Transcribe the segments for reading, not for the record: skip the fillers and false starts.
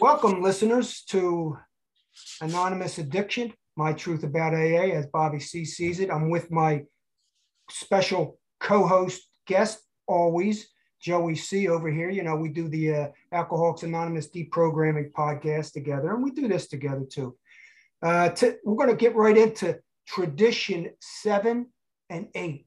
Welcome, listeners, to Anonymous Addiction, My Truth About AA, as Bobby C sees it. I'm with my special co-host guest, always, Joey C over here. You know, we do the Alcoholics Anonymous Deprogramming podcast together, and we do this together, too. We're going to get right into Tradition 7 and 8.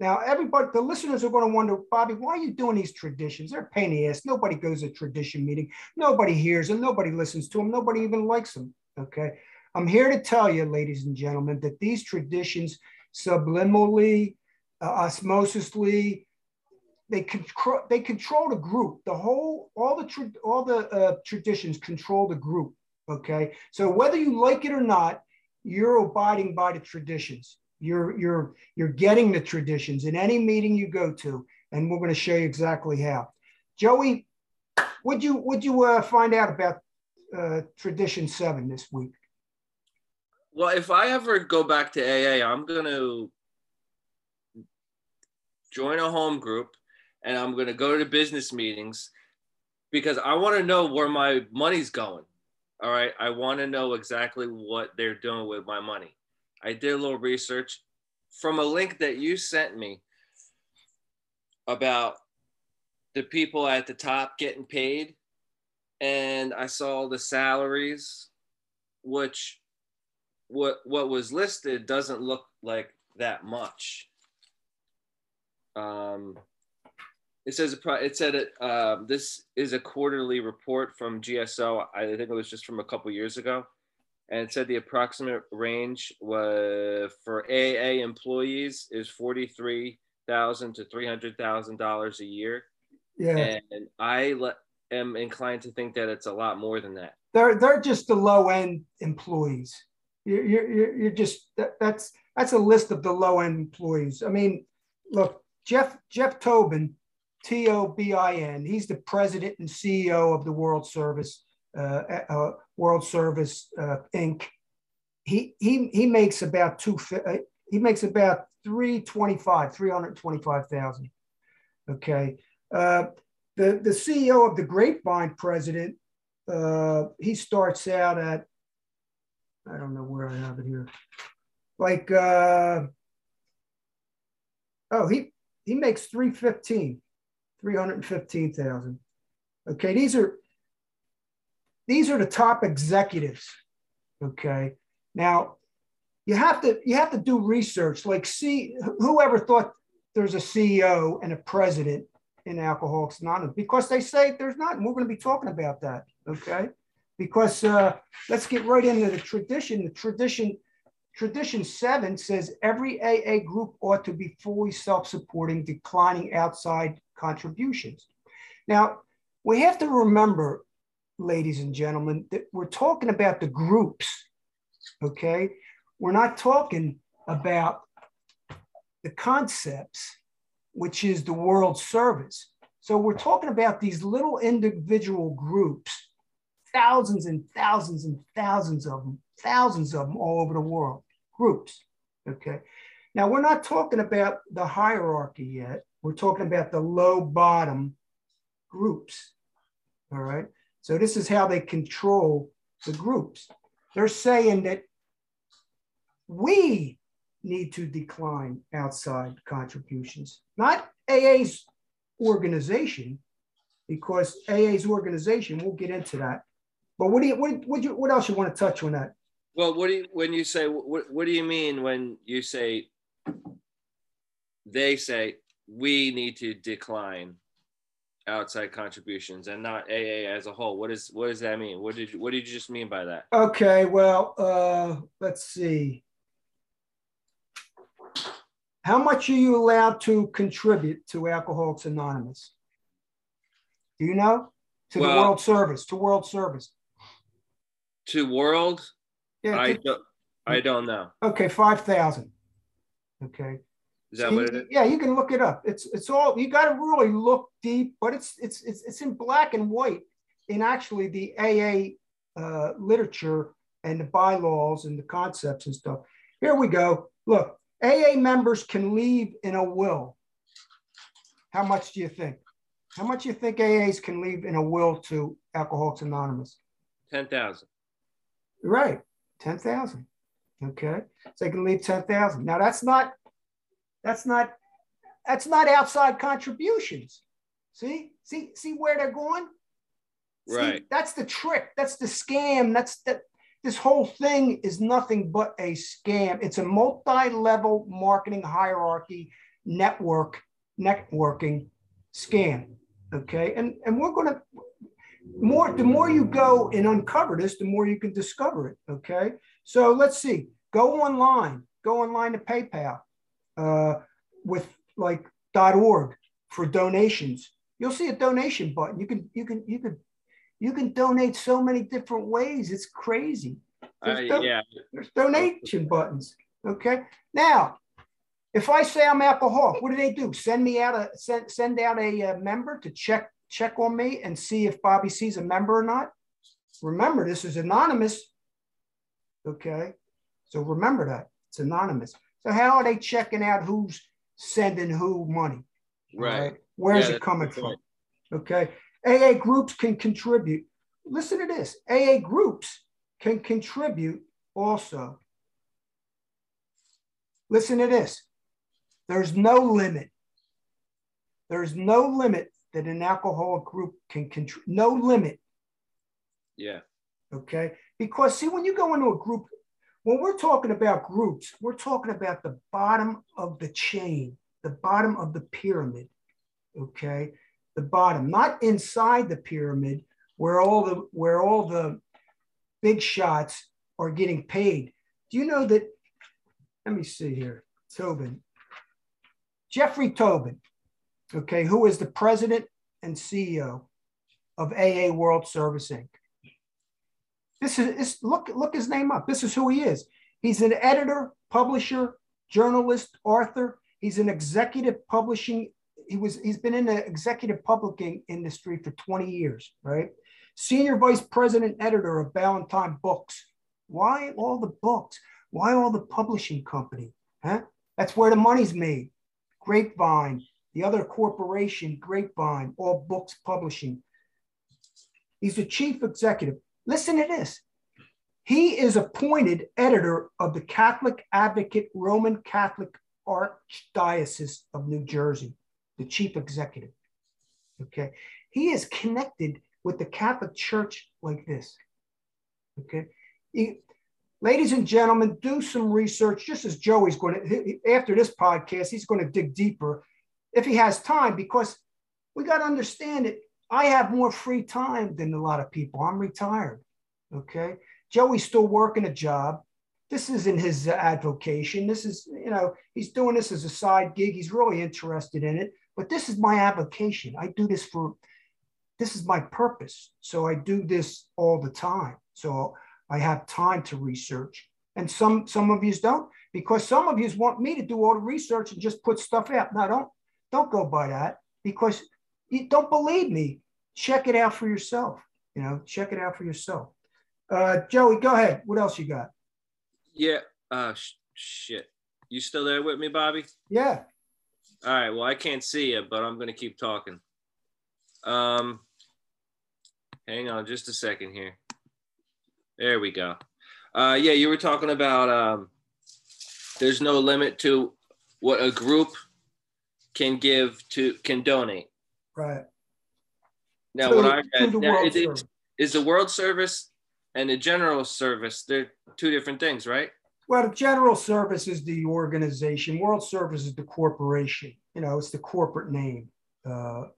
Now, everybody, the listeners are going to wonder, Bobby, why are you doing these traditions? They're a pain in the ass. Nobody goes to a tradition meeting. Nobody hears them. Nobody listens to them. Nobody even likes them, okay? I'm here to tell you, ladies and gentlemen, that these traditions subliminally, osmosisly, they control the group. All the traditions control the group, okay? So whether you like it or not, you're abiding by the traditions. You're getting the traditions in any meeting you go to, and we're going to show you exactly how. Joey, would you find out about Tradition 7 this week? Well, if I ever go back to AA, I'm going to join a home group, and I'm going to go to business meetings because I want to know where my money's going. All right, I want to know exactly what they're doing with my money. I did a little research from a link that you sent me about the people at the top getting paid. And I saw the salaries, which what was listed doesn't look like that much. It said this is a quarterly report from GSO. I think it was just from a couple years ago. And it said the approximate range was for AA employees is $43,000 to $300,000 a year. Yeah, and I am inclined to think that it's a lot more than that. They're just the low end employees. You're just that's a list of the low end employees. I mean, look, Jeff Tobin, Tobin. He's the president and CEO of the World Service. World Service Inc. He makes about $325,000. Okay, the CEO of the Grapevine president, he starts out at, I don't know where I have it here, like he makes $315,000. Okay, These are the top executives, okay? Now, you have to do research. Like, see, whoever thought there's a CEO and a president in Alcoholics Anonymous, because they say there's not, and we're going to be talking about that, okay? Because let's get right into the tradition. The Tradition 7 says every AA group ought to be fully self-supporting, declining outside contributions. Now, we have to remember, ladies and gentlemen, that we're talking about the groups, okay? We're not talking about the concepts, which is the World Service. So we're talking about these little individual groups, thousands and thousands and thousands of them all over the world, groups, okay? Now, we're not talking about the hierarchy yet. We're talking about the low bottom groups, all right? So this is how they control the groups. They're saying that we need to decline outside contributions, not AA's organization, because AA's organization, we'll get into that. But what else you want to touch on that? Well, what do you mean when you say they say we need to decline outside contributions and not AA as a whole? What does that mean? What did you just mean by that? Okay, well, let's see. How much are you allowed to contribute to Alcoholics Anonymous? Do you know? To World Service. To World? Yeah, I don't know. Okay, 5,000. Okay. Is that what it is? Yeah, you can look it up. It's all, you got to really look deep, but it's in black and white in actually the AA literature and the bylaws and the concepts and stuff. Here we go. Look, AA members can leave in a will. How much do you think? How much do you think AAs can leave in a will to Alcoholics Anonymous? 10,000. Right, 10,000. Okay, so they can leave 10,000. Now that's not outside contributions. See where they're going? Right. See, that's the trick. That's the scam. This whole thing is nothing but a scam. It's a multi-level marketing hierarchy, networking scam. Okay, and we're gonna the more you go and uncover this, the more you can discover it. Okay, so let's see. Go online to PayPal with like .org for donations. You'll see a donation button. You can donate so many different ways. It's crazy. There's donation buttons. Okay. Now, if I say I'm alcoholic, what do they do? Send out a member to check on me and see if Bobby C's a member or not. Remember, this is anonymous. Okay. So remember that it's anonymous. So how are they checking out who's sending who money? Right. Where's it coming from? Okay. AA groups can contribute. Listen to this. AA groups can contribute also. Listen to this. There's no limit. There's no limit that an alcoholic group can contribute. No limit. Yeah. Okay. Because see, when you go into a group, when we're talking about groups, we're talking about the bottom of the chain, the bottom of the pyramid. Okay. The bottom, not inside the pyramid where all the big shots are getting paid. Do you know that? Let me see here. Jeffrey Tobin, okay, who is the president and CEO of AA World Service Inc. Look his name up. This is who he is. He's an editor, publisher, journalist, author. He's an executive publishing. He's been in the executive publishing industry for 20 years, right? Senior vice president editor of Ballantine Books. Why all the books? Why all the publishing company? Huh? That's where the money's made. Grapevine, the other corporation, Grapevine, all books publishing. He's the chief executive. Listen to this. He is appointed editor of the Catholic Advocate, Roman Catholic Archdiocese of New Jersey. The chief executive, okay? He is connected with the Catholic Church like this, okay? Ladies and gentlemen, do some research, just as Joey's going to, after this podcast, he's going to dig deeper if he has time, because we got to understand it. I have more free time than a lot of people. I'm retired, okay? Joey's still working a job. This isn't his advocation. This is, you know, he's doing this as a side gig. He's really interested in it. But this is my avocation. I do this for, this is my purpose. So I do this all the time. So I have time to research. And some of you don't, because some of you want me to do all the research and just put stuff out. Now, don't go by that, because you don't believe me. Check it out for yourself. You know, check it out for yourself. Joey, go ahead. What else you got? Yeah. Shit. You still there with me, Bobby? Yeah. All right. Well, I can't see you, but I'm going to keep talking. Hang on just a second here. There we go. Yeah, you were talking about there's no limit to what a group can donate. Right. Now, what I read now, is the World Service and the General Service, they're two different things, right? Well, the General Service is the organization. World Service is the corporation. You know, it's the corporate name. The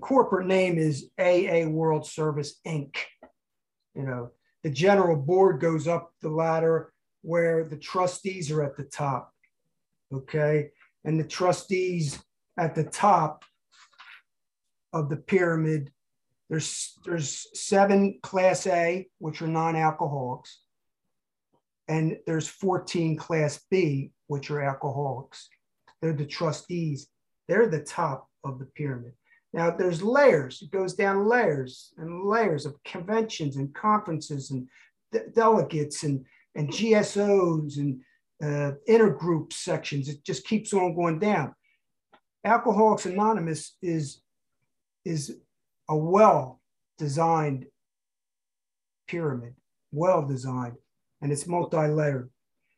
corporate name is AA World Service, Inc. You know, the general board goes up the ladder where the trustees are at the top, okay? And the trustees at the top of the pyramid, there's seven Class A, which are non-alcoholics. And there's 14 Class B, which are alcoholics. They're the trustees. They're the top of the pyramid. Now there's layers. It goes down layers and layers of conventions and conferences and delegates and GSOs and intergroup sections. It just keeps on going down. Alcoholics Anonymous is is a well-designed pyramid, well-designed, and it's multi-layered.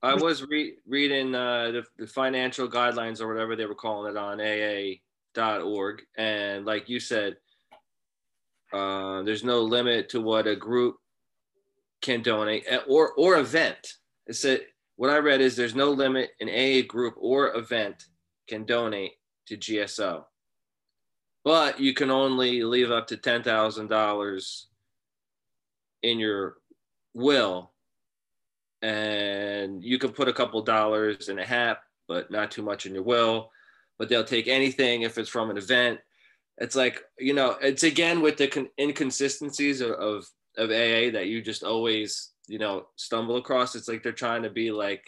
I was reading the financial guidelines or whatever they were calling it on AA.org, and like you said, there's no limit to what a group can donate or event. It said, what I read is there's no limit an AA group or event can donate to GSO, but you can only leave up to $10,000 in your will, and you can put a couple dollars in a hat, but not too much in your will, but they'll take anything if it's from an event. It's like, you know, it's again with the inconsistencies of AA that you just always, you know, stumble across. It's like they're trying to be like,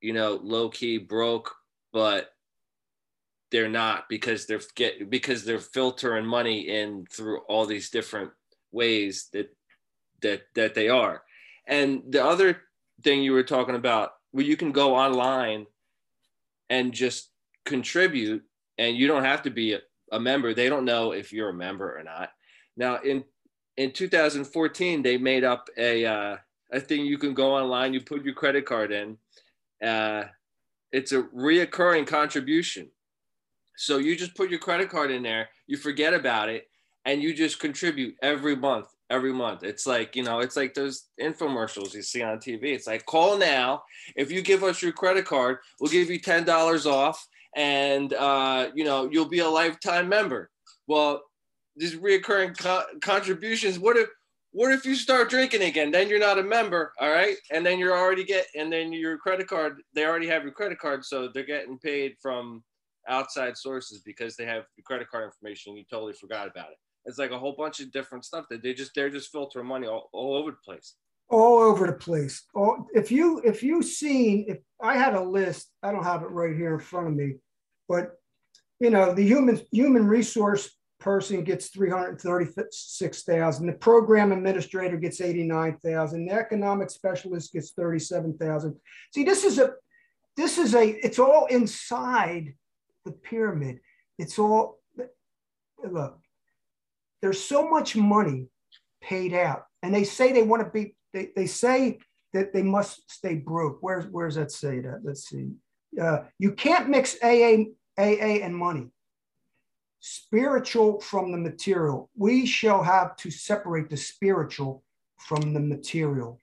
you know, low key broke, but they're not, because they're filtering money in through all these different ways that they are. And the other thing you were talking about, where you can go online and just contribute, and you don't have to be a member. They don't know if you're a member or not. Now, in 2014, they made up a thing you can go online, you put your credit card in. It's a reoccurring contribution. So you just put your credit card in there, you forget about it, and you just contribute every month. Every month. It's like, you know, it's like those infomercials you see on TV. It's like, call now. If you give us your credit card, we'll give you $10 off, and, you know, you'll be a lifetime member. Well, these reoccurring contributions, what if you start drinking again? Then you're not a member, all right? And then you're already your credit card, they already have your credit card, so they're getting paid from outside sources because they have your credit card information. You totally forgot about it. It's like a whole bunch of different stuff that they're just filtering money all over the place. All over the place. If I had a list, I don't have it right here in front of me, but you know, the human resource person gets $336,000. The program administrator gets $89,000. The economic specialist gets $37,000. See, it's all inside the pyramid. It's all, look. There's so much money paid out, and they say they want to be, they say that they must stay broke. Where does that say that? Let's see. You can't mix AA and money. Spiritual from the material. We shall have to separate the spiritual from the material.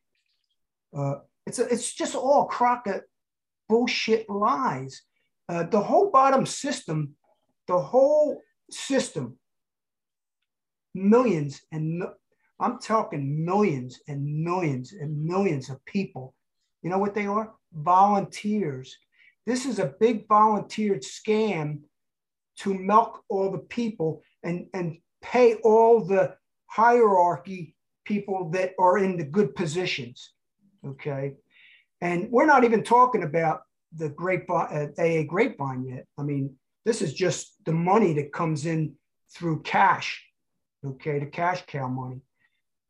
It's just all crock of bullshit lies. The whole system, millions and I'm talking millions and millions and millions of people. You know what they are? Volunteers. This is a big volunteered scam to milk all the people and pay all the hierarchy people that are in the good positions. Okay. And we're not even talking about the AA Grapevine yet. I mean, this is just the money that comes in through cash. Okay, the cash cow money.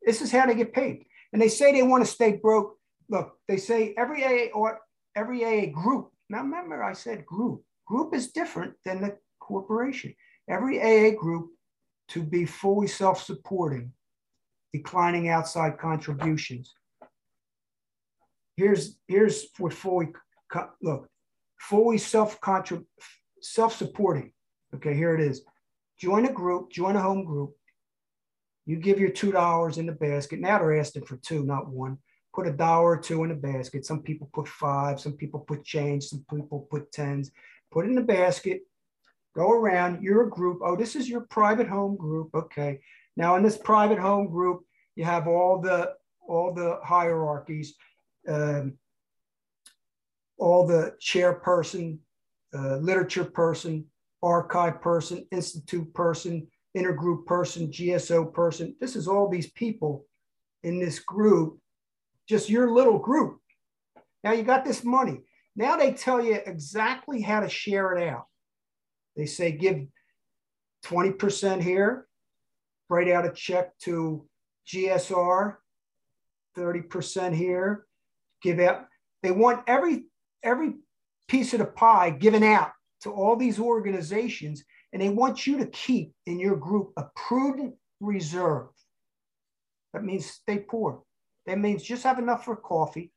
This is how they get paid. And they say they want to stay broke. Look, they say every AA group. Now, remember, I said group. Group is different than the corporation. Every AA group to be fully self-supporting, declining outside contributions. Here's what fully self-supporting. Okay, here it is. Join a group, join a home group. You give your $2 in the basket. Now they're asking for $2, not $1. Put $1 or $2 in the basket. Some people put $5, some people put change, some people put tens. Put it in the basket, go around, you're a group. Oh, this is your private home group, okay. Now in this private home group, you have all the hierarchies, all the chairperson, literature person, archive person, institute person, intergroup person, GSO person. This is all these people in this group, just your little group. Now you got this money. Now they tell you exactly how to share it out. They say give 20% here, write out a check to GSR, 30% here, give out. They want every piece of the pie given out to all these organizations, And they want you to keep in your group a prudent reserve. That means stay poor. That means just have enough for coffee,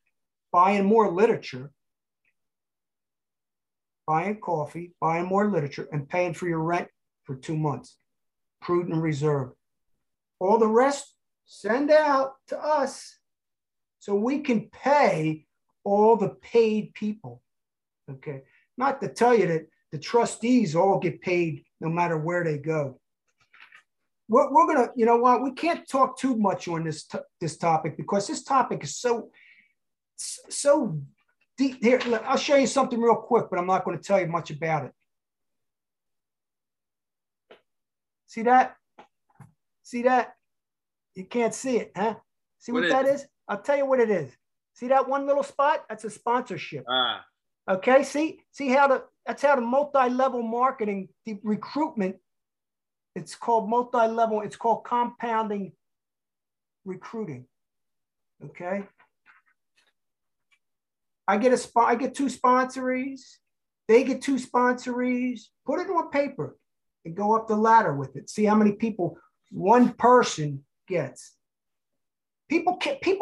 buying more literature, and paying for your rent for 2 months. Prudent reserve. All the rest, send out to us so we can pay all the paid people, okay? Not to tell you that the trustees all get paid no matter where they go. We're gonna, you know what, we can't talk too much on this topic because this topic is so deep. Here, I'll show you something real quick, but I'm not gonna tell you much about it. See that? See that? You can't see it, huh? See what that is? I'll tell you what it is. See that one little spot? That's a sponsorship. Okay, see how that's how the multi-level marketing, the recruitment, it's called multi-level, it's called compounding recruiting, okay? I get two sponsorees, they get two sponsorees, put it on paper and go up the ladder with it. See how many people one person gets. People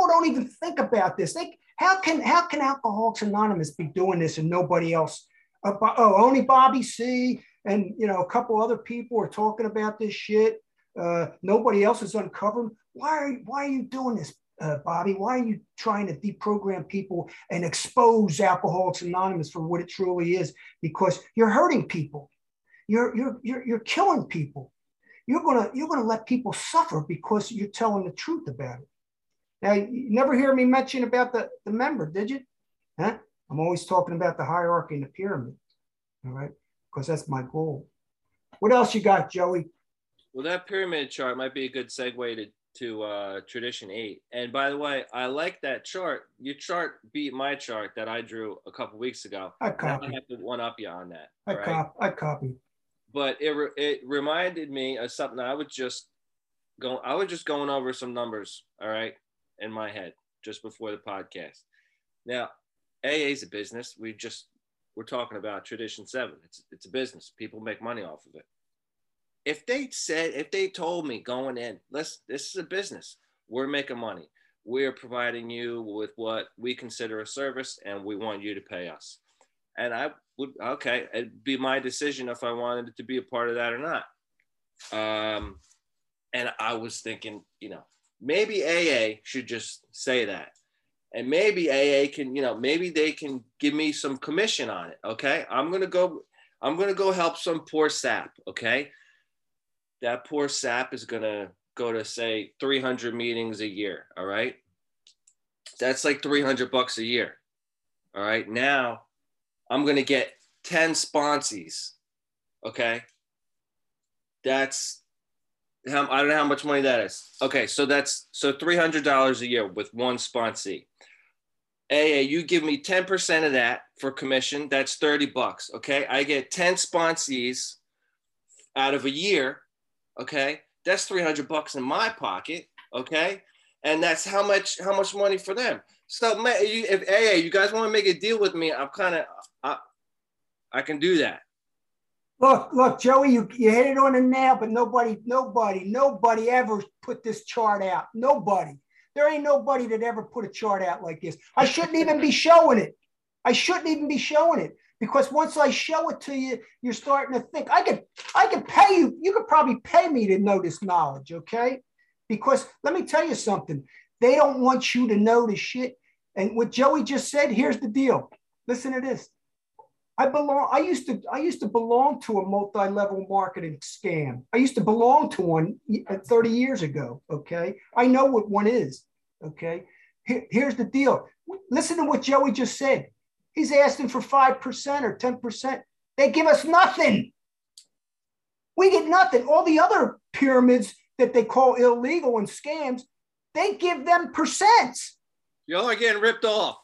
don't even think about this. How can Alcoholics Anonymous be doing this and nobody else? Only Bobby C and a couple other people are talking about this shit. Nobody else is uncovering. Why are you doing this, Bobby? Why are you trying to deprogram people and expose Alcoholics Anonymous for what it truly is? Because you're hurting people. You're killing people. You're gonna let people suffer because you're telling the truth about it. Now, you never hear me mention about the member, did you? Huh? I'm always talking about the hierarchy and the pyramid, all right? Because that's my goal. What else you got, Joey? Well, that pyramid chart might be a good segue to Tradition 8. And by the way, I like that chart. Your chart beat my chart that I drew a couple weeks ago. I copied. I have to one-up you on that. I copied. But it reminded me of something I was just going over some numbers, all right? In my head just before the podcast. Now, AA is a business. We're talking about Tradition 7. It's a business. People make money off of it. If they told me going in, this is a business. We're making money. We're providing you with what we consider a service, and we want you to pay us. And it'd be my decision if I wanted it to be a part of that or not. And I was thinking, maybe AA should just say that. And maybe AA can, maybe they can give me some commission on it, okay? I'm going to go help some poor sap, okay? That poor sap is going to go to, say, 300 meetings a year, all right? That's like $300 a year, all right? Now I'm going to get 10 sponsees, okay? I don't know how much money that is. Okay, so that's $300 a year with one sponsee. AA, you give me 10% of that for commission. That's $30. Okay, I get 10 sponsees out of a year. Okay, that's $300 in my pocket. Okay, and that's how much money for them. So if AA, you guys want to make a deal with me, I can do that. Look, Joey, you hit it on the nail, but nobody ever put this chart out. Nobody. There ain't nobody that ever put a chart out like this. I shouldn't even be showing it. I shouldn't even be showing it because once I show it to you, you're starting to think I could pay you. You could probably pay me to know this knowledge, okay? Because let me tell you something. They don't want you to know this shit. And what Joey just said, here's the deal. Listen to this. I used to belong to a multi-level marketing scam. I used to belong to one 30 years ago, okay? I know what one is, okay? Here's the deal. Listen to what Joey just said. He's asking for 5% or 10%. They give us nothing. We get nothing. All the other pyramids that they call illegal and scams, they give them percents. Y'all are getting ripped off.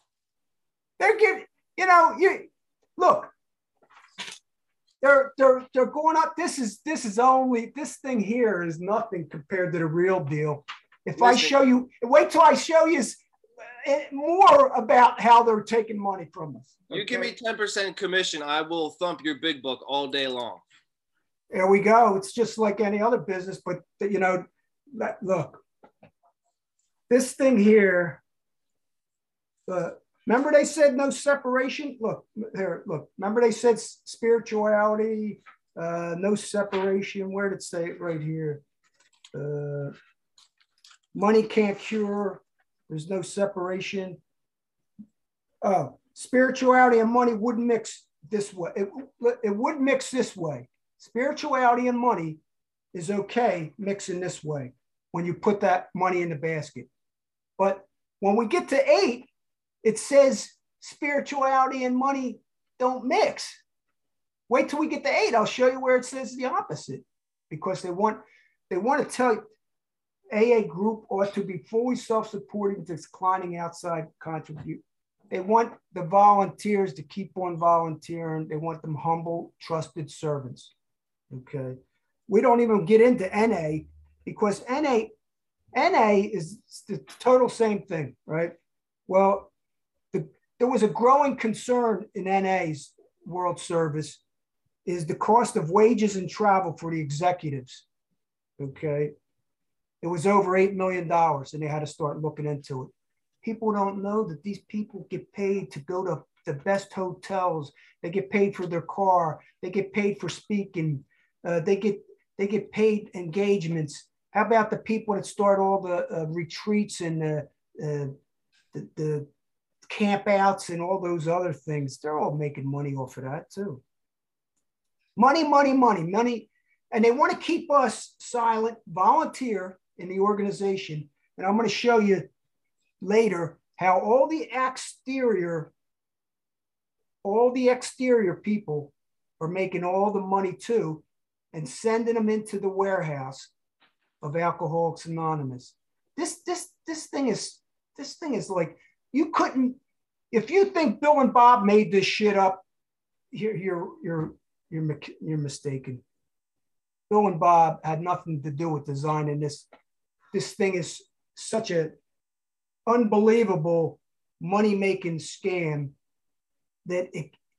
They're getting, look, they're going up. This is only, this thing here is nothing compared to the real deal. If I show you, wait till I show you more about how they're taking money from us. Okay? You give me 10% commission, I will thump your big book all day long. There we go. It's just like any other business, but you know, look, this thing here, remember they said no separation? Look, here, look, remember they said spirituality, no separation. Where did it say it right here? Money can't cure. There's no separation. Oh, spirituality and money wouldn't mix this way. It would mix this way. Spirituality and money is okay mixing this way when you put that money in the basket. But when we get to 8, it says spirituality and money don't mix. Wait till we get to 8. I'll show you where it says the opposite, because they want to tell you AA group ought to be fully self-supporting, declining outside contribution. They want the volunteers to keep on volunteering. They want them humble, trusted servants. Okay. We don't even get into NA, because NA is the total same thing, right? Well, there was a growing concern in NA's World Service is the cost of wages and travel for the executives. Okay. It was over $8 million, and they had to start looking into it. People don't know that these people get paid to go to the best hotels. They get paid for their car. They get paid for speaking. They get paid engagements. How about the people that start all the retreats and the camp outs and all those other things? They're all making money off of that too. Money, money, money, money. And they want to keep us silent, volunteer in the organization. And I'm going to show you later how all the exterior people are making all the money too and sending them into the warehouse of Alcoholics Anonymous. This thing is like, you couldn't, if you think Bill and Bob made this shit up, you're mistaken. Bill and Bob had nothing to do with designing this. This thing is such an unbelievable money-making scam that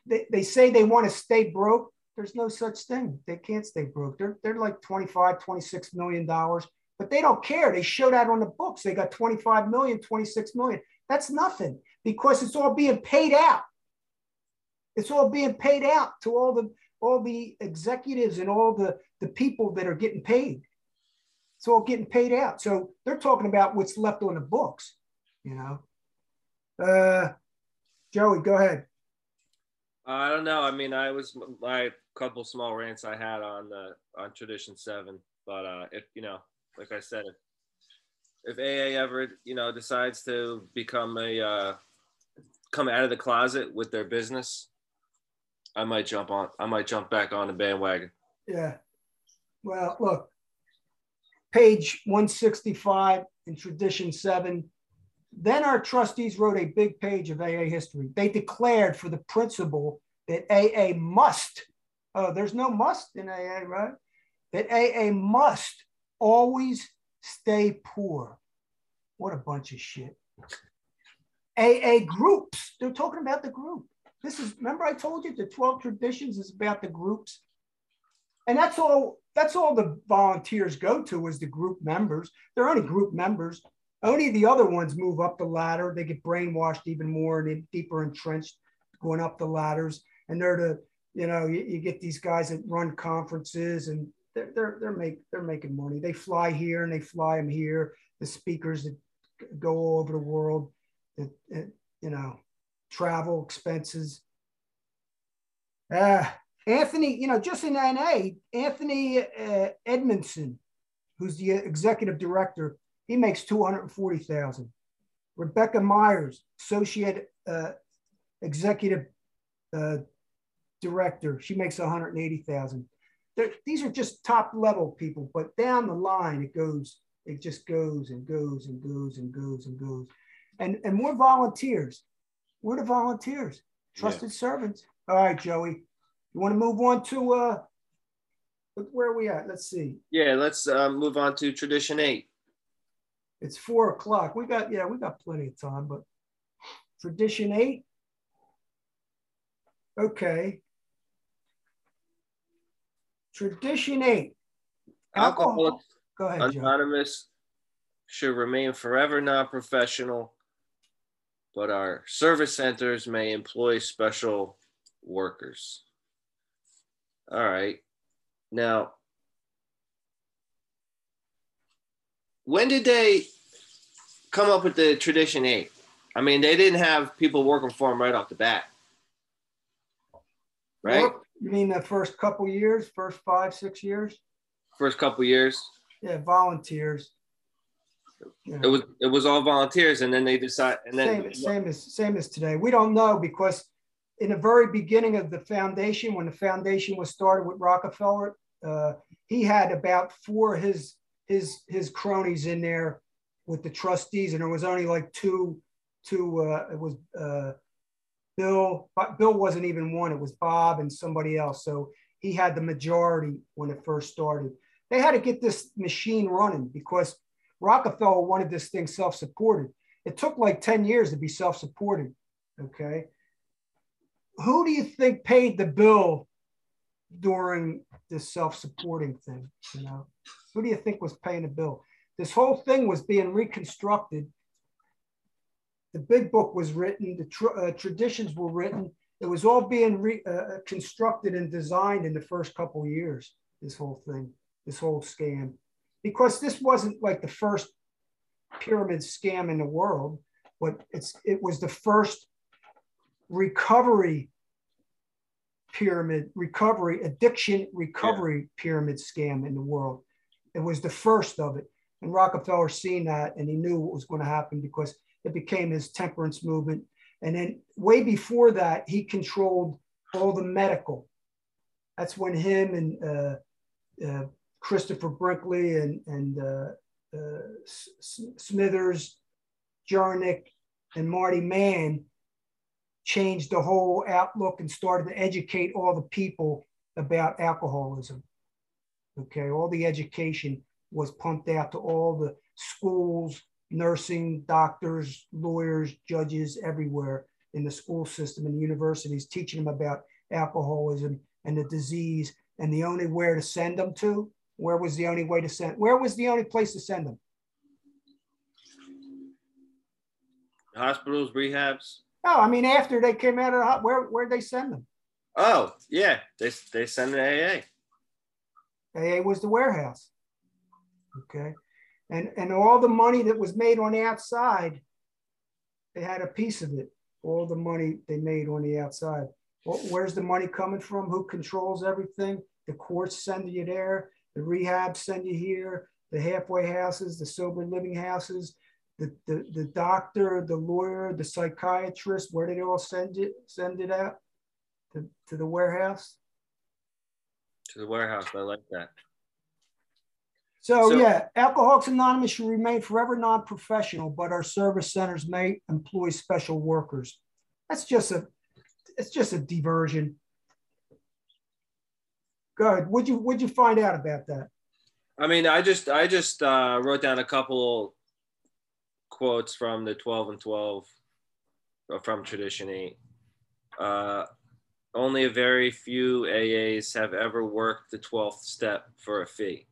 they say they want to stay broke. There's no such thing. They can't stay broke. They're like $25, $26 million, but they don't care. They show that on the books. They got $25 million, $26 million. That's nothing, because it's all being paid out. It's all being paid out to all the executives and all the people that are getting paid. It's all getting paid out. So they're talking about what's left on the books, you know. Joey, go ahead. I don't know. I mean, my couple small rants I had on Tradition 7, but if, you know, like I said, if AA ever, you know, decides to become come out of the closet with their business, I might jump back on the bandwagon. Yeah. Well, look, page 165 in Tradition 7. Then our trustees wrote a big page of AA history. They declared for the principle that AA must, there's no must in AA, right? That AA must always stay poor. What a bunch of shit. AA groups, they're talking about the group. This is, remember I told you the 12 traditions is about the groups. And that's all the volunteers go to is the group members. They're only group members. Only the other ones move up the ladder. They get brainwashed even more and deeper entrenched going up the ladders. And they're the, you know, you get these guys that run conferences and they're making money. They fly here and they fly them here. The speakers that go all over the world, that, you know, travel expenses. Anthony, you know, just in NA, Anthony Edmondson, who's the executive director, he makes $240,000. Rebecca Myers, associate executive director, she makes $180,000. These are just top level people, but down the line it goes. It just goes and goes and goes and goes and goes. And we're volunteers. We're the volunteers, trusted servants. All right, Joey, you want to move on to where are we at? Let's see. Yeah, let's move on to Tradition 8. It's 4 o'clock. We got plenty of time, but Tradition 8. Okay. Tradition 8. Alcoholics Anonymous should remain forever non-professional, but our service centers may employ special workers. All right. Now, when did they come up with the Tradition 8? I mean, they didn't have people working for them right off the bat, right? Well, you mean the first couple years, first 5, 6 years? First couple years. Yeah, volunteers. Yeah. It was all volunteers, and then they decide. And then same as today. We don't know, because in the very beginning of the foundation, when the foundation was started with Rockefeller, he had about 4 of his cronies in there with the trustees, and there was only like two, it was Bill, but Bill wasn't even one, it was Bob and somebody else. So he had the majority when it first started. They had to get this machine running because Rockefeller wanted this thing self-supported. It took like 10 years to be self-supported, okay? Who do you think paid the bill during this self-supporting thing, you know? Who do you think was paying the bill? This whole thing was being reconstructed. The big book was written, the traditions were written. It was all being constructed and designed in the first couple of years, this whole thing, this whole scam. Because this wasn't like the first pyramid scam in the world, but it was the first recovery pyramid, addiction recovery pyramid scam in the world. It was the first of it. And Rockefeller seen that, and he knew what was going to happen because it became his temperance movement. And then way before that, he controlled all the medical. That's when him and Christopher Brinkley and Smithers, Jarnik, and Marty Mann changed the whole outlook and started to educate all the people about alcoholism. Okay, all the education was pumped out to all the schools, nursing, doctors, lawyers, judges, everywhere in the school system and universities, teaching them about alcoholism and the disease and the only where to send them to. Where was the only place to send them? Hospitals, rehabs. No, I mean, after they came out of the hospital, where'd they send them? Oh, yeah, they send them to AA. AA was the warehouse, okay? And all the money that was made on the outside, they had a piece of it. All the money they made on the outside. Well, where's the money coming from? Who controls everything? The courts send you there. The rehab send you here. The halfway houses, the sober living houses, the doctor, the lawyer, the psychiatrist. Where did they all send it out? To the warehouse? To the warehouse. I like that. So yeah, Alcoholics Anonymous should remain forever non-professional, but our service centers may employ special workers. It's just a diversion. Go ahead. What'd you find out about that? I mean, I just wrote down a couple quotes from the 12 and 12, from Tradition 8. Only a very few AAs have ever worked the 12th step for a fee.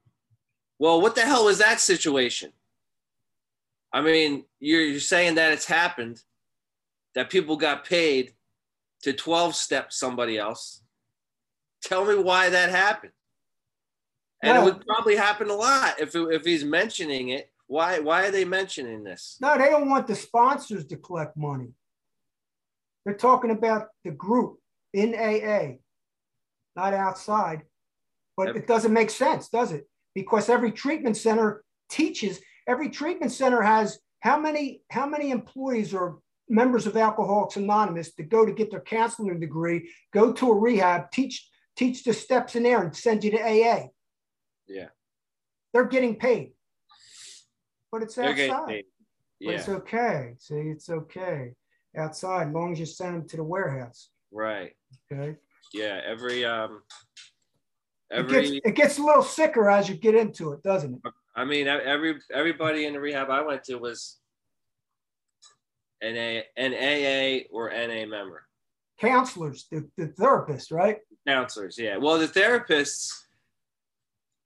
Well, what the hell is that situation? I mean, you're saying that it's happened, that people got paid to 12-step somebody else. Tell me why that happened. And it would probably happen a lot if he's mentioning it. Why are they mentioning this? No, they don't want the sponsors to collect money. They're talking about the group in AA, not outside. But it doesn't make sense, does it? Because every treatment center teaches, every treatment center has how many employees are members of Alcoholics Anonymous to go to get their counseling degree, go to a rehab, teach the steps in there and send you to AA. Yeah. They're getting paid, but it's outside. Yeah. But it's okay, see, it's okay. Outside, as long as you send them to the warehouse. Right. Okay. Yeah, it gets a little sicker as you get into it, doesn't it? I mean, everybody in the rehab I went to was an AA or NA member. Counselors, the therapists, right? Counselors, yeah. Well, the therapists,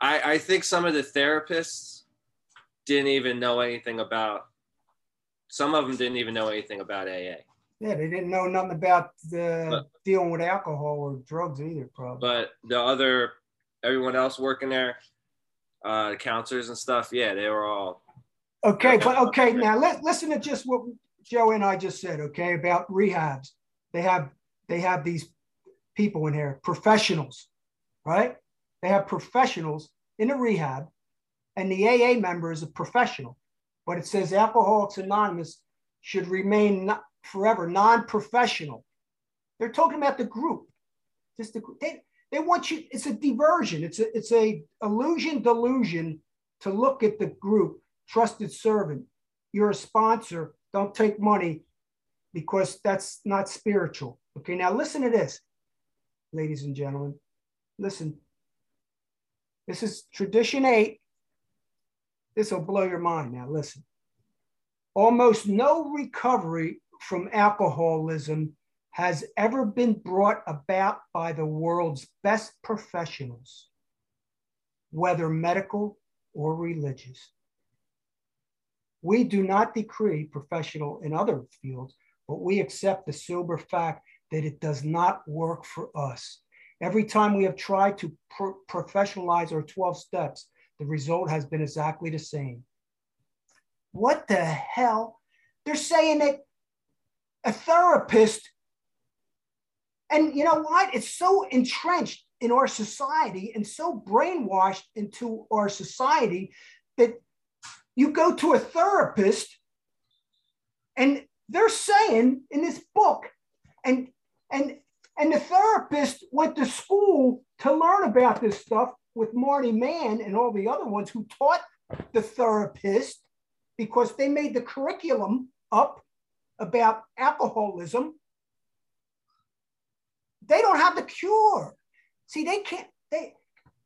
I think some of the therapists didn't even know anything about, some of them didn't even know anything about AA. Yeah, they didn't know nothing about dealing with alcohol or drugs either, probably. But everyone else working there, the counselors and stuff, yeah, they were all. Okay, but okay, now listen to just what Joe and I just said, okay, about rehabs. They have these people in here, professionals, right? They have professionals in a rehab, and the AA member is a professional. But it says Alcoholics Anonymous should remain forever non-professional. They're talking about the group. Just the group. They want you. It's a diversion. It's a illusion, delusion to look at the group. Trusted servant. You're a sponsor. Don't take money, because that's not spiritual. Okay. Now listen to this, ladies and gentlemen. Listen. This is tradition 8. This will blow your mind. Now listen. Almost no recovery from alcoholism has ever been brought about by the world's best professionals, whether medical or religious. We do not decree professional in other fields, but we accept the sober fact that it does not work for us. Every time we have tried to professionalize our 12 steps, the result has been exactly the same. What the hell? They're saying that a therapist, and you know what? It's so entrenched in our society and so brainwashed into our society that you go to a therapist, and they're saying in this book, and the therapist went to school to learn about this stuff with Marty Mann and all the other ones who taught the therapist, because they made the curriculum up about alcoholism. They don't have the cure. See, they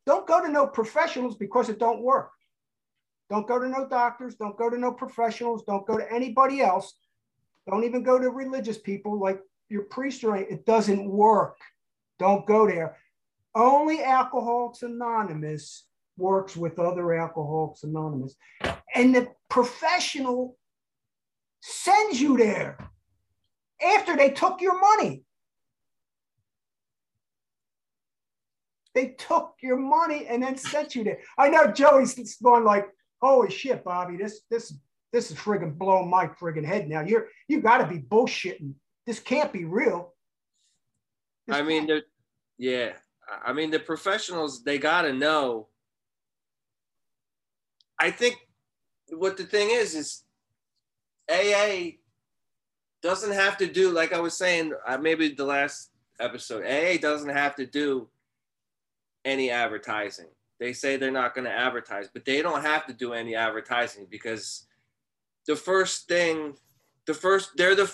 don't go to no professionals because it don't work. Don't go to no doctors. Don't go to no professionals. Don't go to anybody else. Don't even go to religious people like your priest or anything. It doesn't work. Don't go there. Only Alcoholics Anonymous works with other Alcoholics Anonymous. And the professional sends you there after they took your money. They took your money and then sent you there. I know Joey's going like, holy shit, Bobby, this is friggin' blowing my friggin' head now. You gotta be bullshitting. This can't be real. This I mean the professionals, they gotta know. I think what the thing is AA doesn't have to do, like I was saying, maybe the last episode, AA doesn't have to do any advertising. They say they're not going to advertise, but they don't have to do any advertising, because they're the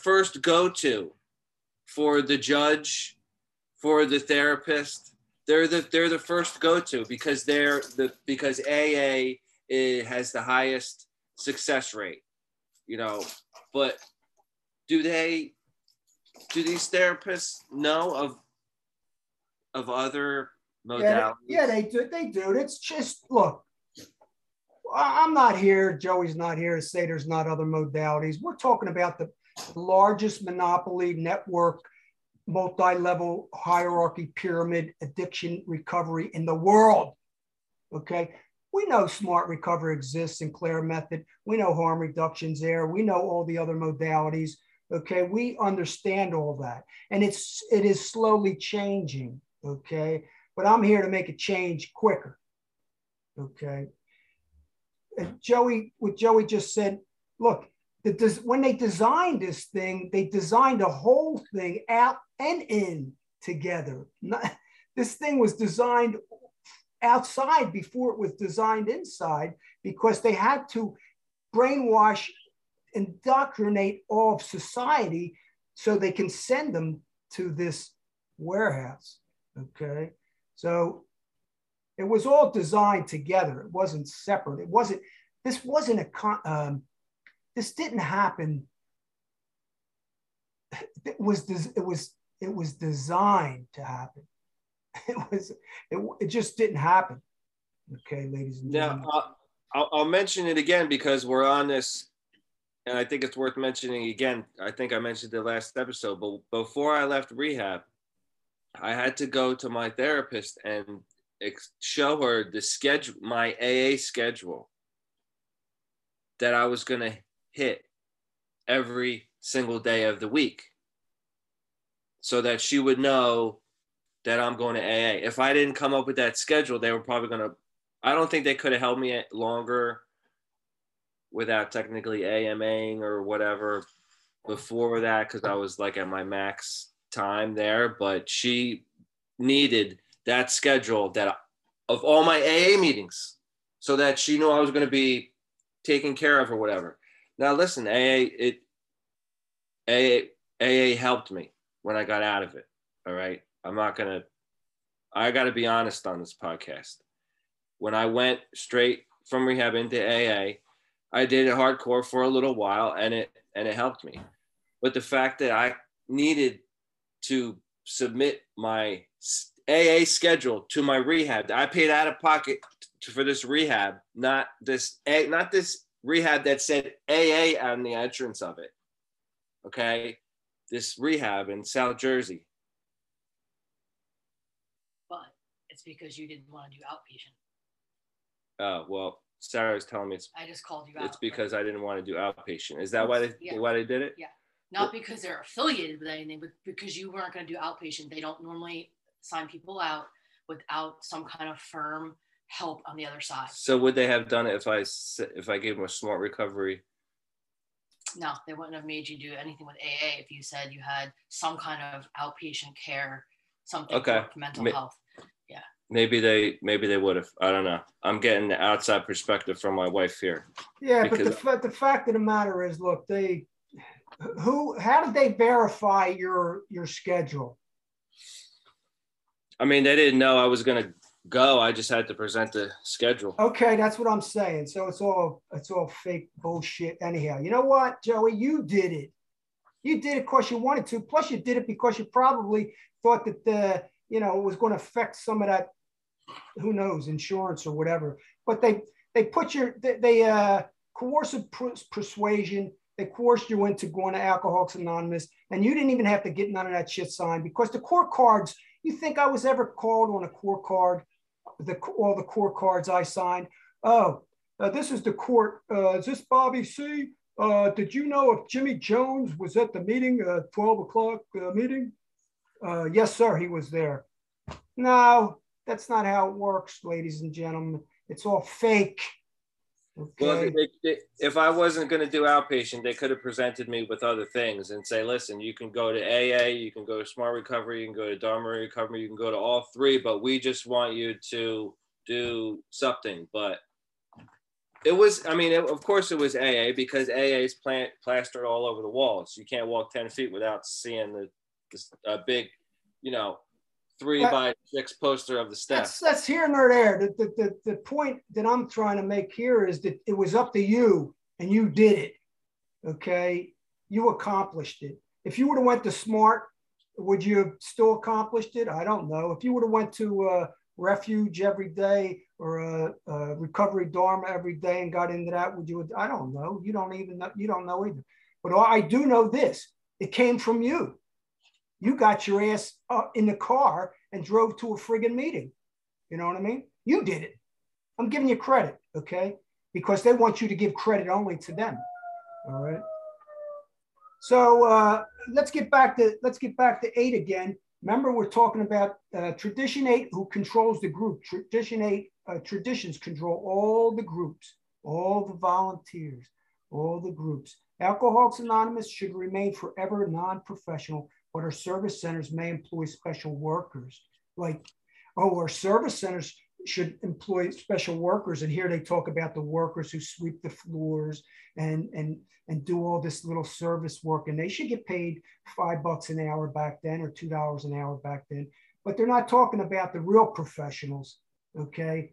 first go-to for the judge, for the therapist. They're the first go-to because because AA has the highest success rate, you know. But do these therapists know of other modalities? Yeah, they do. It's just, look, I'm not here, Joey's not here to say there's not other modalities. We're talking about the largest monopoly network, multi-level hierarchy pyramid addiction recovery in the world, okay? We know SMART Recovery exists, Sinclair Method. We know harm reduction's there. We know all the other modalities, okay? We understand all that. And it is slowly changing, okay? But I'm here to make a change quicker, okay? And what Joey just said, look, when they designed this thing, they designed the whole thing out and in together. This thing was designed outside before it was designed inside, because they had to brainwash, indoctrinate all of society so they can send them to this warehouse, okay? So it was all designed together. It wasn't separate. This didn't happen. It was designed to happen. It just didn't happen. Okay, ladies and gentlemen. Now, I'll mention it again because we're on this, and I think it's worth mentioning again. I think I mentioned it last episode, but before I left rehab, I had to go to my therapist and show her the schedule, my AA schedule that I was going to hit every single day of the week, so that she would know that I'm going to AA. If I didn't come up with that schedule, they were probably going to, I don't think they could have held me longer without technically AMAing or whatever before that, because I was like at my max time there. But she needed that schedule that of all my AA meetings so that she knew I was going to be taken care of or whatever. Now, listen, AA helped me when I got out of it. All right. I got to be honest on this podcast. When I went straight from rehab into AA, I did it hardcore for a little while, and it helped me. But the fact that I needed to submit my AA schedule to my rehab, I paid out of pocket for this rehab, not this rehab that said AA on the entrance of it. Okay, this rehab in South Jersey. But it's because you didn't want to do outpatient. Oh, well, Sarah was telling me I just called you out. It's because I didn't want to do outpatient. Is that why they did it? Yeah. Not because they're affiliated with anything, but because you weren't going to do outpatient. They don't normally sign people out without some kind of firm help on the other side. So would they have done it if I gave them a SMART recovery? No, they wouldn't have made you do anything with AA if you said you had some kind of outpatient care, something for mental health. Yeah. Maybe they would have. I don't know. I'm getting the outside perspective from my wife here. Yeah, but the fact of the matter is, look, how did they verify your schedule? I mean, they didn't know I was going to go. I just had to present the schedule. Okay, that's what I'm saying. So it's all fake bullshit. Anyhow, you know what, Joey, you did it. You did it because you wanted to. Plus, you did it because you probably thought that it was going to affect some of that, who knows, insurance or whatever. But they put coercive persuasion. They coerced you into going to Alcoholics Anonymous, and you didn't even have to get none of that shit signed because the core cards. You think I was ever called on a core card? All the core cards I signed. Oh, this is the court. Is this Bobby C? Did you know if Jimmy Jones was at the meeting, 12 o'clock meeting? Yes, sir, he was there. No, that's not how it works, ladies and gentlemen. It's all fake. Okay. Well, if I wasn't going to do outpatient, they could have presented me with other things and say, listen, you can go to AA, you can go to SMART Recovery, you can go to Dharma Recovery, you can go to all three, but we just want you to do something. But it was, of course it was AA because AA is plastered all over the walls. You can't walk 10 feet without seeing a big, 3x6 poster of the steps. That's here nor there. The point that I'm trying to make here is that it was up to you, and you did it. Okay, you accomplished it. If you would have went to SMART, would you have still accomplished it? I don't know. If you would have went to Refuge every day or Recovery Dharma every day and got into that, would you? I don't know. You don't even know. You don't know either. But I do know this: it came from you. You got your ass in the car and drove to a friggin' meeting. You know what I mean? You did it. I'm giving you credit, okay? Because they want you to give credit only to them. All right. So let's get back to 8 again. Remember, we're talking about Tradition 8, who controls the group. Traditions control all the groups, all the volunteers, all the groups. Alcoholics Anonymous should remain forever non-professional, but our service centers may employ special workers. Our service centers should employ special workers. And here they talk about the workers who sweep the floors and do all this little service work. And they should get paid $5 an hour back then or $2 an hour back then. But they're not talking about the real professionals, okay?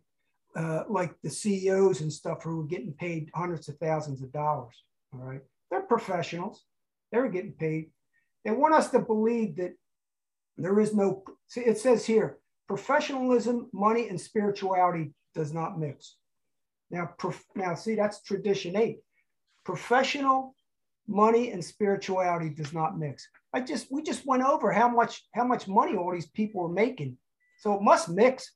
Like the CEOs and stuff who were getting paid hundreds of thousands of dollars, all right? They're professionals. They were getting paid. They want us to believe that there is no, it says here, professionalism, money, and spirituality does not mix. Now see, that's tradition 8. Professional, money, and spirituality does not mix. We just went over how much money all these people are making. So it must mix.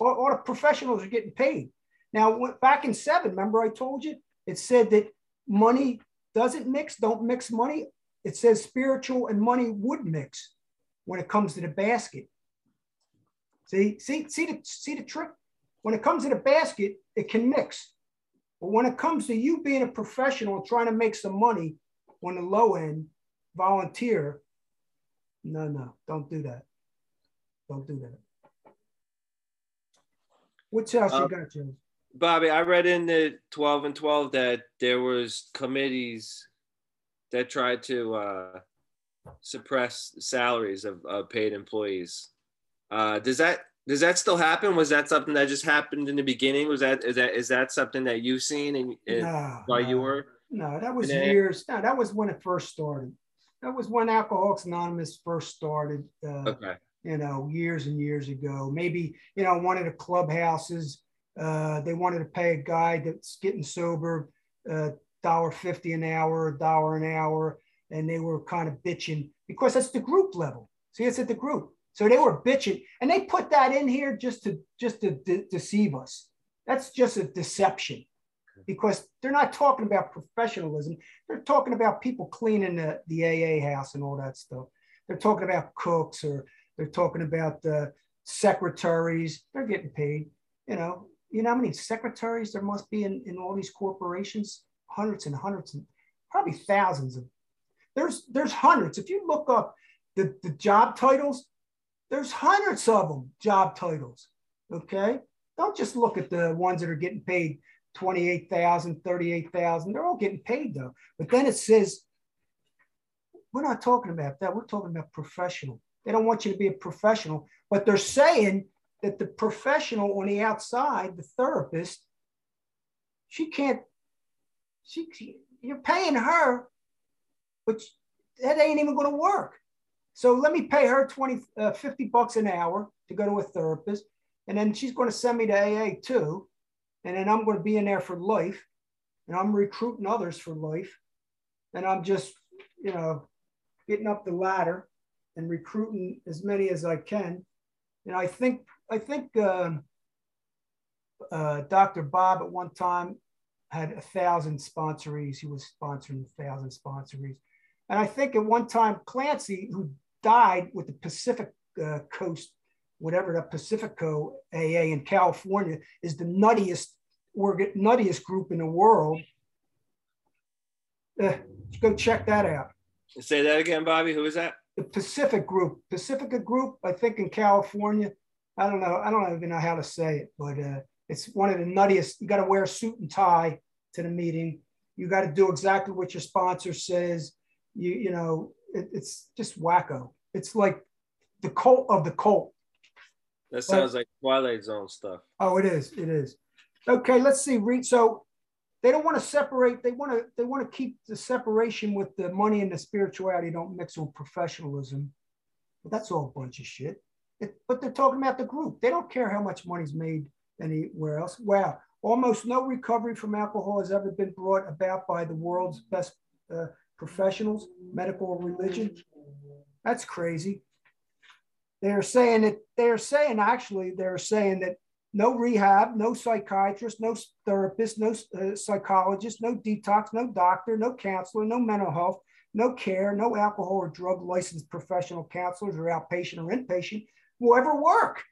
All the professionals are getting paid. Now, back in 7, remember I told you, it said that money doesn't mix, don't mix money. It says spiritual and money would mix when it comes to the basket. See the trick? When it comes to the basket, it can mix. But when it comes to you being a professional and trying to make some money on the low end, volunteer, no, don't do that. Don't do that. What else you got, James? Bobby, I read in the 12 and 12 that there was committees that tried to suppress salaries of paid employees. Does that still happen? Was that something that just happened in the beginning? Is that something that you've seen that was when it first started. That was when Alcoholics Anonymous first started. Okay. You know, years and years ago. Maybe, you know, one of the clubhouses, they wanted to pay a guy that's getting sober $1.50 an hour, $1 an hour, and they were kind of bitching because that's the group level. See, it's at the group. So they were bitching, and they put that in here just to deceive us. That's just a deception, because they're not talking about professionalism. They're talking about people cleaning the AA house and all that stuff. They're talking about cooks, or they're talking about secretaries. They're getting paid. You know how many secretaries there must be in all these corporations? Hundreds and hundreds, and probably thousands of them. There's hundreds. If you look up the job titles, there's hundreds of them, job titles, okay? Don't just look at the ones that are getting paid $28,000, $38,000. They're all getting paid, though. But then it says, we're not talking about that. We're talking about professional. They don't want you to be a professional, but they're saying that the professional on the outside, the therapist, you're paying her, but that ain't even going to work. So let me pay her $50 an hour to go to a therapist. And then she's going to send me to AA too. And then I'm going to be in there for life. And I'm recruiting others for life. And I'm just, you know, getting up the ladder and recruiting as many as I can. And I think Dr. Bob at one time had 1,000 sponsorees. He was sponsoring 1,000 sponsorees. And I think at one time, Clancy, who died with the Pacific Coast, whatever the Pacifico AA in California is, the nuttiest group in the world. Go check that out. Say that again, Bobby. Who is that? The Pacific group, Pacifica group, I think in California. I don't even know how to say it, but it's one of the nuttiest. You got to wear a suit and tie to the meeting. You got to do exactly what your sponsor says. It's just wacko. It's like the cult of the cult. That sounds like Twilight Zone stuff. Oh, it is. It is. Okay, let's see. So they don't want to separate. They want to keep the separation with the money and the spirituality. Don't mix with professionalism. But that's all a bunch of shit. But they're talking about the group. They don't care how much money's made anywhere else. Wow. Almost no recovery from alcohol has ever been brought about by the world's best professionals, medical or religion. That's crazy. They're saying that no rehab, no psychiatrist, no therapist, no psychologist, no detox, no doctor, no counselor, no mental health, no care, no alcohol or drug licensed professional counselors or outpatient or inpatient will ever work.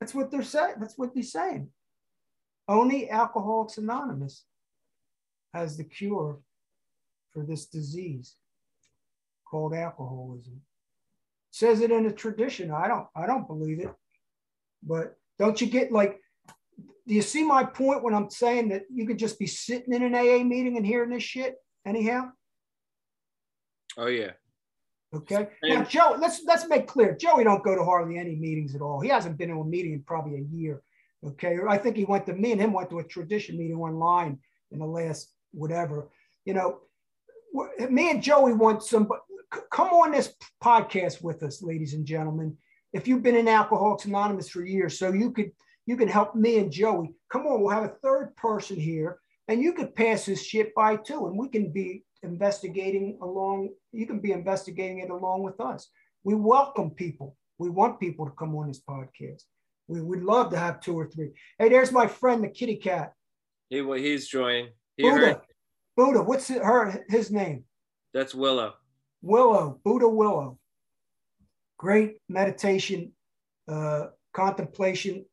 That's what they're saying. That's what they're saying. Only Alcoholics Anonymous has the cure for this disease called alcoholism. It says it in a tradition. I don't believe it. But don't you get, like, do you see my point when I'm saying that you could just be sitting in an AA meeting and hearing this shit anyhow? Oh yeah. Okay. Now, Joe, let's make clear. Joey don't go to hardly any meetings at all. He hasn't been to a meeting in probably a year. Okay. I think me and him went to a tradition meeting online in the last whatever. You know, me and Joey want somebody, come on this podcast with us, ladies and gentlemen. If you've been in Alcoholics Anonymous for years, so you could You can help me and Joey. Come on, we'll have a third person here, and you could pass this shit by too, and we can be investigating along. You can be investigating it along with us. We welcome people. We want people to come on this podcast. We would love to have two or three. Hey, there's my friend, the kitty cat. Hey, well, he's joining. Buddha. What's his name? That's Willow. Buddha Willow. Great meditation, contemplation.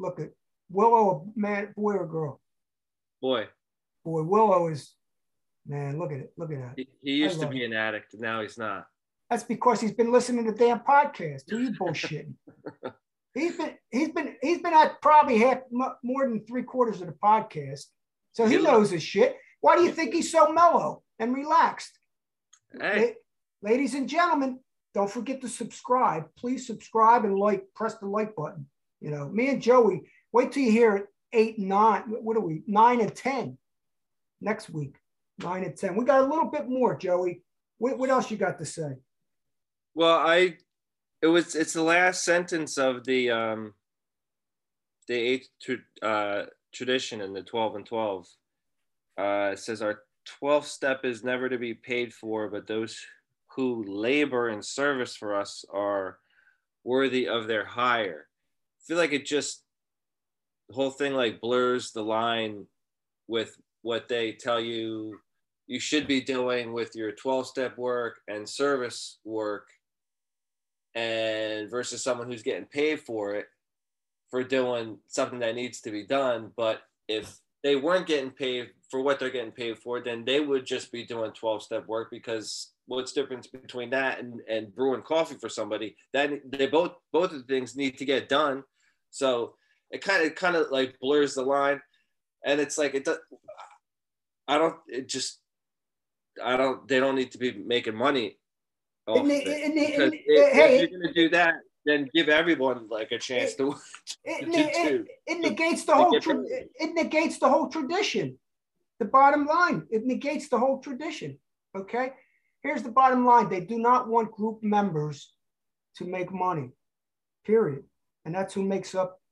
Look at Willow, a man, boy or girl? Boy, Willow is, man, look at that. He used to be an addict, and now he's not. That's because he's been listening to damn podcasts. Who are you bullshitting? He's been at probably more than 3/4 of the podcast. So he knows his shit. Why do you think he's so mellow and relaxed? Hey. Ladies and gentlemen, don't forget to subscribe. Please subscribe and like, press the like button. You know, me and Joey, wait till you hear 9 and 10 next week. 9 and 10. We got a little bit more, Joey. What else you got to say? Well, it's the last sentence of the eighth tradition in the 12 and 12. It says our 12th step is never to be paid for, but those who labor in service for us are worthy of their hire. I feel like it just, the whole thing like blurs the line with what they tell you you should be doing with your 12-step work and service work, and versus someone who's getting paid for it, for doing something that needs to be done. But if they weren't getting paid for what they're getting paid for, then they would just be doing 12-step work, because what's the difference between that and brewing coffee for somebody? That they both of the things need to get done. So it kind of like blurs the line, and it's like they don't need to be making money. If you're gonna do that, then give everyone like a chance It negates the whole tradition. The bottom line, it negates the whole tradition. Okay, here's the bottom line: they do not want group members to make money. Period. And that's who makes up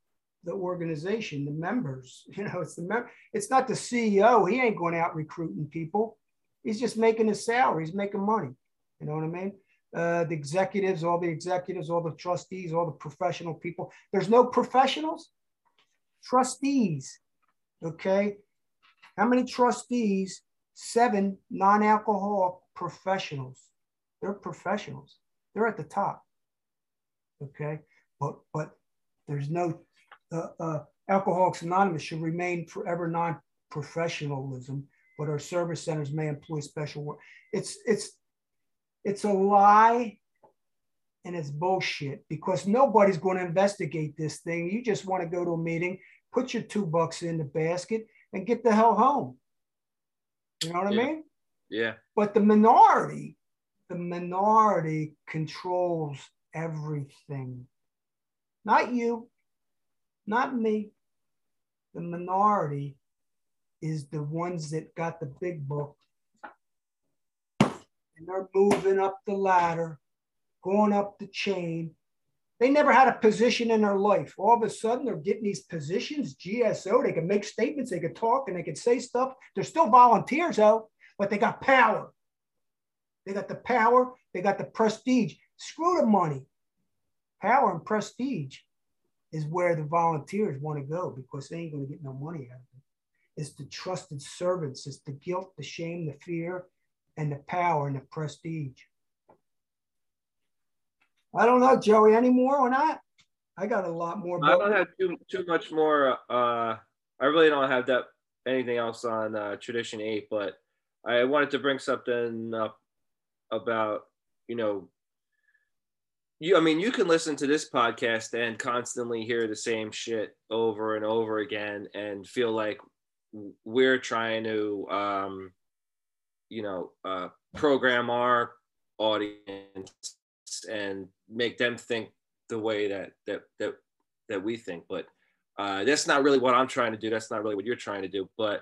the organization, the members. You know, it's the It's not the CEO. He ain't going out recruiting people. He's just making his salary. He's making money. You know what I mean? The executives, all the trustees, all the professional people. There's no professionals, trustees. Okay. How many trustees? 7 non-alcoholic professionals. They're professionals. They're at the top. Okay. But there's no, Alcoholics Anonymous should remain forever non-professionalism, but our service centers may employ special work. It's a lie, and it's bullshit, because nobody's going to investigate this thing. You just want to go to a meeting, put your $2 in the basket, and get the hell home. You know what I mean? Yeah. But the minority controls everything. Not you, not me. The minority is the ones that got the big book. And they're moving up the ladder, going up the chain. They never had a position in their life. All of a sudden, they're getting these positions, GSO. They can make statements, they can talk, and they can say stuff. They're still volunteers, though, but they got power. They got the power. They got the prestige. Screw the money. Power and prestige is where the volunteers want to go, because they ain't going to get no money out of it. It's the trusted servants. It's the guilt, the shame, the fear, and the power and the prestige. I don't know, Joey, any more or not? I got a lot more. I don't have too much more. I really don't have anything else on Tradition 8, but I wanted to bring something up about, you can listen to this podcast and constantly hear the same shit over and over again and feel like we're trying to, program our audience and make them think the way that we think. But that's not really what I'm trying to do. That's not really what you're trying to do. But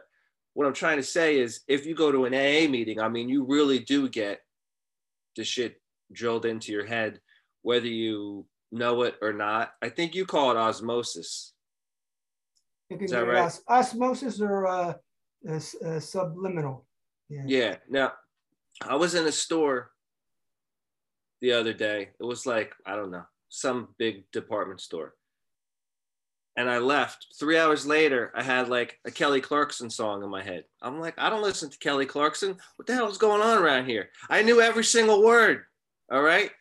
what I'm trying to say is, if you go to an AA meeting, you really do get the shit drilled into your head, whether you know it or not. I think you call it osmosis. It can be right? Osmosis or subliminal. Yeah. Yeah. Now, I was in a store the other day. It was like, I don't know, some big department store. And I left. 3 hours later, I had like a Kelly Clarkson song in my head. I'm like, I don't listen to Kelly Clarkson. What the hell is going on around here? I knew every single word. All right.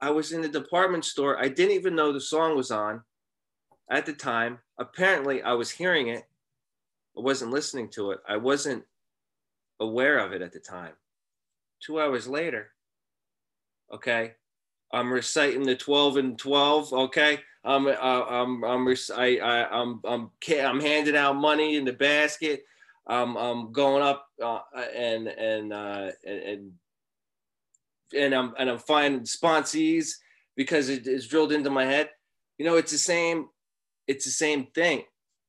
I was in the department store. I didn't even know the song was on at the time. Apparently, I was hearing it. I wasn't listening to it. I wasn't aware of it at the time. 2 hours later, okay, I'm reciting the 12 and 12, okay? I'm handing out money in the basket. I'm going up and I'm finding sponsees because it's drilled into my head. You know, it's the same thing.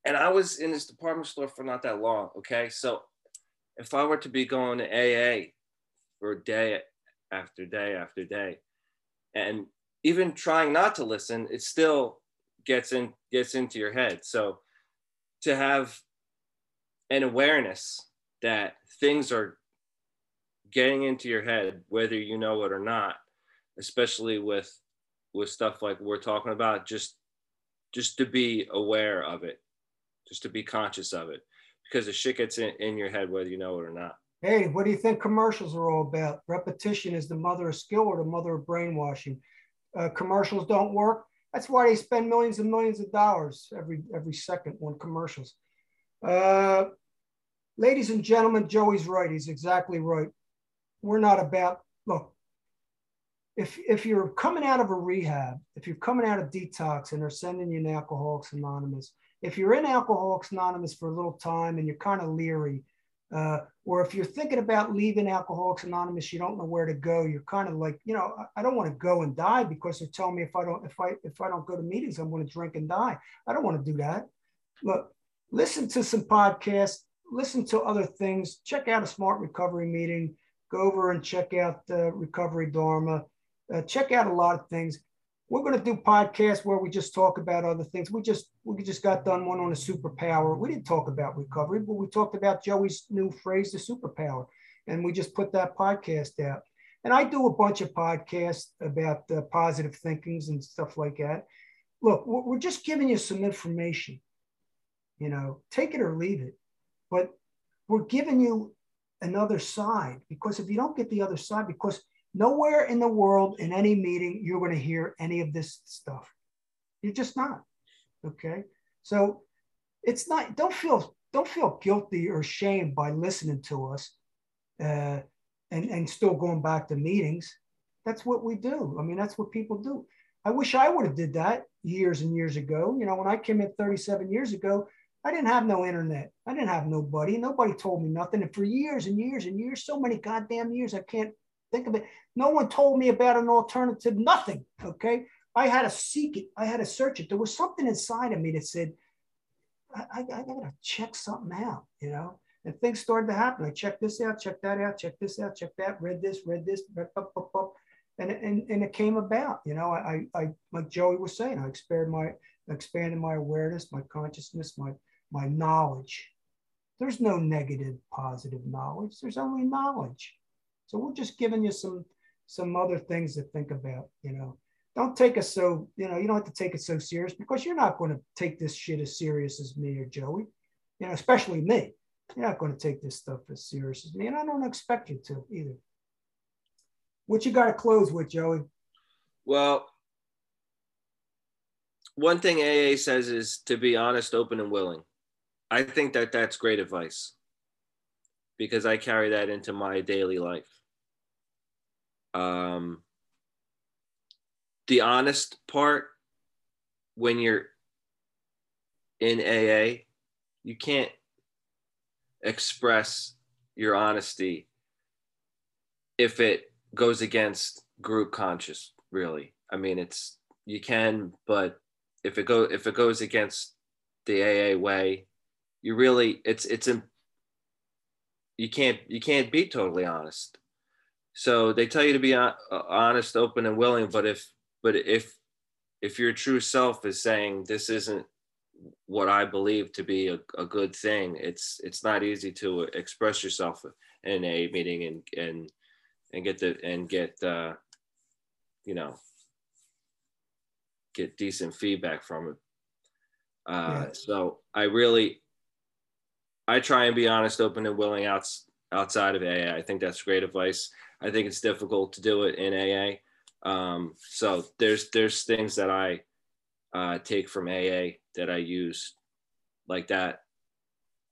And I was in this department store for not that long. Okay, so if I were to be going to AA for day after day after day, and even trying not to listen, it still gets into your head. So to have an awareness that things are getting into your head, whether you know it or not, especially with stuff like we're talking about, just to be aware of it, just to be conscious of it, because the shit gets in your head, whether you know it or not. Hey, what do you think commercials are all about? Repetition is the mother of skill or the mother of brainwashing. Commercials don't work. That's why they spend millions and millions of dollars every second on commercials. Ladies and gentlemen, Joey's right. He's exactly right. We're not about, look, if you're coming out of a rehab, if you're coming out of detox and they're sending you in Alcoholics Anonymous, if you're in Alcoholics Anonymous for a little time and you're kind of leery, or if you're thinking about leaving Alcoholics Anonymous, you don't know where to go. You're kind of like, you know, I don't want to go and die because they're telling me if I don't go to meetings, I'm going to drink and die. I don't want to do that. Look, listen to some podcasts, listen to other things, check out a SMART Recovery meeting, go over and check out the Recovery Dharma, check out a lot of things. We're going to do podcasts where we just talk about other things. We just got done one on a superpower. We didn't talk about recovery, but we talked about Joey's new phrase, the superpower. And we just put that podcast out. And I do a bunch of podcasts about positive thinkings and stuff like that. Look, we're just giving you some information, you know, take it or leave it, but we're giving you another side, because if you don't get the other side, because nowhere in the world, in any meeting, you're going to hear any of this stuff. You're just not. Okay. So it's not, don't feel guilty or shamed by listening to us and still going back to meetings. That's what we do. I mean, that's what people do. I wish I would have did that years and years ago. You know, when I came in 37 years ago, I didn't have no internet. I didn't have nobody. Nobody told me nothing. And for years and years and years, so many goddamn years, I can't think of it. No one told me about an alternative, nothing. Okay. I had to seek it. I had to search it. There was something inside of me that said, I got to check something out, you know, and things started to happen. I checked this out, checked that out, checked this out, checked that, read this, and it came about, you know, I like Joey was saying, I expanded my awareness, my consciousness, my knowledge. There's no negative, positive knowledge. There's only knowledge. So we're just giving you some other things to think about, you know. Don't take us so, you know, you don't have to take it so serious, because you're not going to take this shit as serious as me or Joey, you know, especially me. You're not going to take this stuff as serious as me, and I don't expect you to either. What you got to close with, Joey? Well, one thing AA says is to be honest, open, and willing. I think that that's great advice, because I carry that into my daily life. The honest part, when you're in AA, you can't express your honesty if it goes against group conscious, really. I mean, it's, you can, but if it goes against the AA way, you really, it's important. You can't be totally honest. So they tell you to be honest, open, and willing. But if your true self is saying this isn't what I believe to be a good thing. It's not easy to express yourself in a meeting and get the get decent feedback from it. So I try and be honest, open, and willing outside of AA. I think that's great advice. I think it's difficult to do it in AA. So there's things that I take from AA that I use like that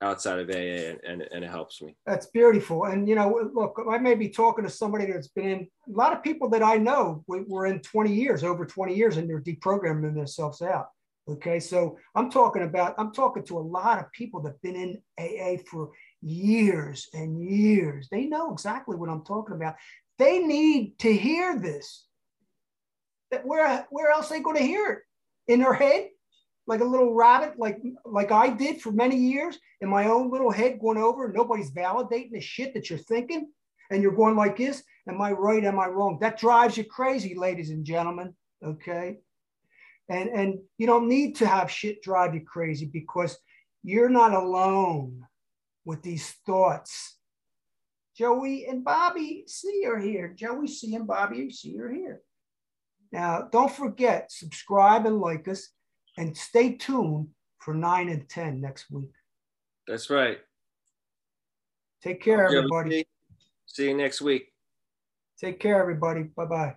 outside of AA, and it helps me. That's beautiful. And, you know, look, I may be talking to somebody that's been in, a lot of people that I know were in 20 years, over 20 years, and they're deprogramming themselves out. Okay. So I'm talking to a lot of people that've been in AA for years and years. They know exactly what I'm talking about. They need to hear this. That where else are they going to hear it? In their head? Like a little rabbit, like I did for many years, in my own little head going over, and nobody's validating the shit that you're thinking, and you're going like this, am I right, am I wrong? That drives you crazy, ladies and gentlemen, okay? And you don't need to have shit drive you crazy, because you're not alone with these thoughts. Joey and Bobby C are here. Joey C and Bobby C are here. Now, don't forget, subscribe and like us, and stay tuned for 9 and 10 next week. That's right. Take care, everybody. See you next week. Take care, everybody. Bye-bye.